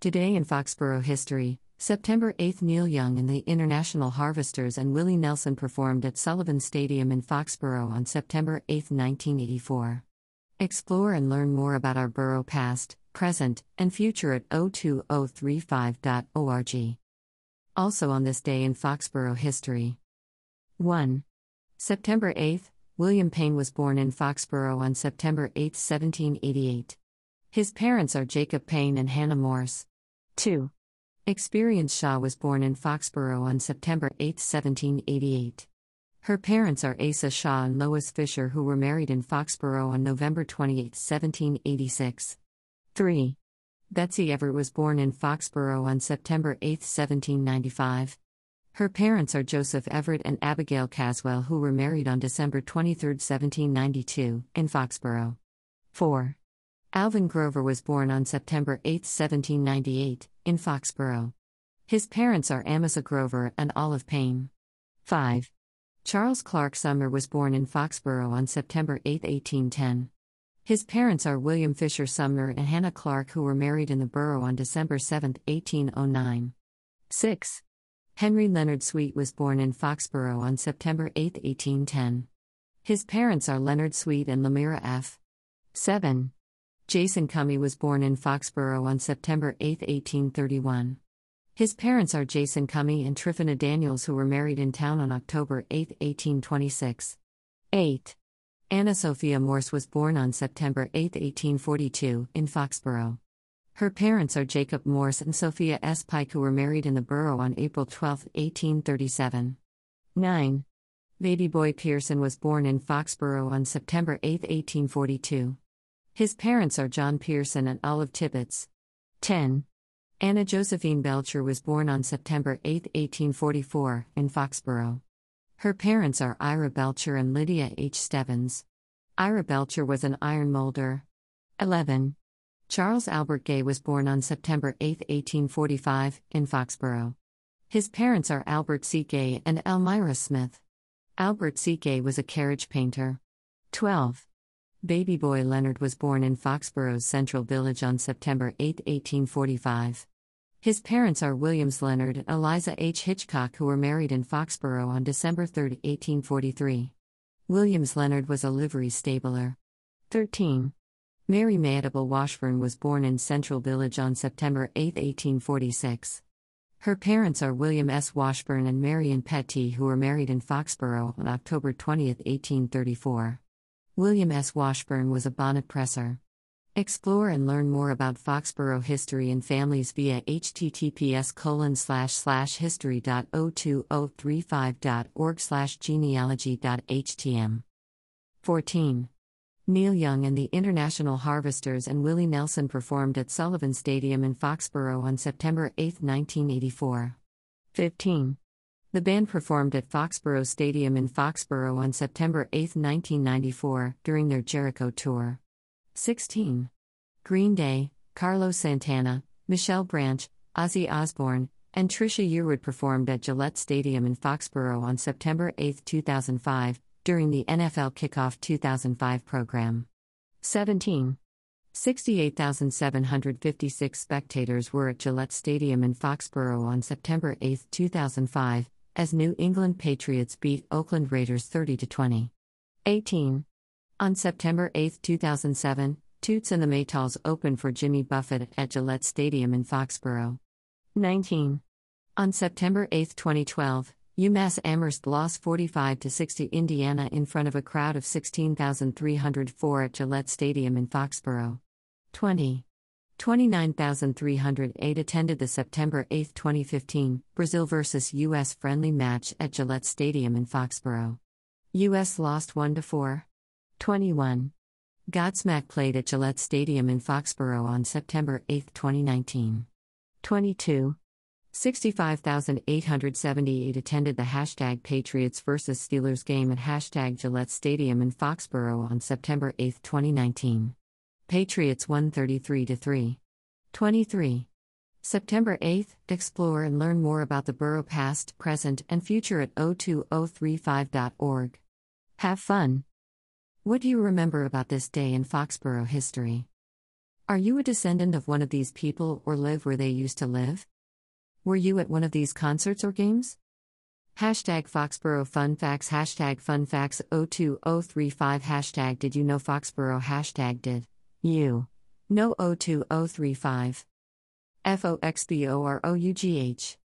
Today in Foxborough history, September 8, Neil Young and the International Harvesters and Willie Nelson performed at Sullivan Stadium in Foxborough on September 8, 1984. Explore and learn more about our borough past, present, and future at 02035.org. Also on this day in Foxborough history. 1. September 8, William Payne was born in Foxborough on September 8, 1788. His parents are Jacob Payne and Hannah Morse. 2. Experience Shaw was born in Foxborough on September 8, 1788. Her parents are Asa Shaw and Lois Fisher, who were married in Foxborough on November 28, 1786. 3. Betsy Everett was born in Foxborough on September 8, 1795. Her parents are Joseph Everett and Abigail Caswell, who were married on December 23, 1792, in Foxborough. 4. Alvin Grover was born on September 8, 1798, in Foxborough. His parents are Amasa Grover and Olive Payne. 5. Charles Clark Sumner was born in Foxborough on September 8, 1810. His parents are William Fisher Sumner and Hannah Clark, who were married in the borough on December 7, 1809. 6. Henry Leonard Sweet was born in Foxborough on September 8, 1810. His parents are Leonard Sweet and Lamira F. 7. Jason Cummey was born in Foxborough on September 8, 1831. His parents are Jason Cummey and Tryphena Daniels, who were married in town on October 8, 1826. 8. Anna Sophia Morse was born on September 8, 1842, in Foxborough. Her parents are Jacob Morse and Sophia S. Pike, who were married in the borough on April 12, 1837. 9. Baby Boy Pearson was born in Foxborough on September 8, 1842. His parents are John Pearson and Olive Tibbetts. 10. Anna Josephine Belcher was born on September 8, 1844, in Foxborough. Her parents are Ira Belcher and Lydia H. Stebbins. Ira Belcher was an iron molder. 11. Charles Albert Gay was born on September 8, 1845, in Foxborough. His parents are Albert C. Gay and Elmira Smith. Albert C. Gay was a carriage painter. 12. Baby Boy Leonard was born in Foxborough's Central Village on September 8, 1845. His parents are Williams Leonard and Eliza H. Hitchcock, who were married in Foxborough on December 3, 1843. Williams Leonard was a livery stabler. 13. Mary Madible Washburn was born in Central Village on September 8, 1846. Her parents are William S. Washburn and Marion Petty, who were married in Foxborough on October 20, 1834. William S. Washburn was a bonnet presser. Explore and learn more about Foxborough history and families via https://history.02035.org/genealogy.htm. 14. Neil Young and the International Harvesters and Willie Nelson performed at Sullivan Stadium in Foxborough on September 8, 1984. 15. The band performed at Foxborough Stadium in Foxborough on September 8, 1994, during their Jericho tour. 16. Green Day, Carlos Santana, Michelle Branch, Ozzy Osbourne, and Trisha Yearwood performed at Gillette Stadium in Foxborough on September 8, 2005, during the NFL Kickoff 2005 program. 17. 68,756 spectators were at Gillette Stadium in Foxborough on September 8, 2005, as New England Patriots beat Oakland Raiders 30-20. 18. On September 8, 2007, Toots and the Maytals opened for Jimmy Buffett at Gillette Stadium in Foxborough. 19. On September 8, 2012, UMass Amherst lost 45-60 to Indiana in front of a crowd of 16,304 at Gillette Stadium in Foxborough. 20. 29,308 attended the September 8, 2015, Brazil vs. U.S. friendly match at Gillette Stadium in Foxborough. U.S. lost 1-4. 21. Godsmack played at Gillette Stadium in Foxborough on September 8, 2019. 22. 65,878 attended the hashtag Patriots vs. Steelers game at hashtag Gillette Stadium in Foxborough on September 8, 2019. Patriots won 33-3. 23. September 8, explore and learn more about the borough past, present, and future at 02035.org. Have fun! What do you remember about this day in Foxborough history? Are you a descendant of one of these people or live where they used to live? Were you at one of these concerts or games? Hashtag Foxborough Fun Facts. Hashtag Fun Facts 02035. Hashtag Did You Know Foxborough. Hashtag Did You Know 02035. FOXBOROUGH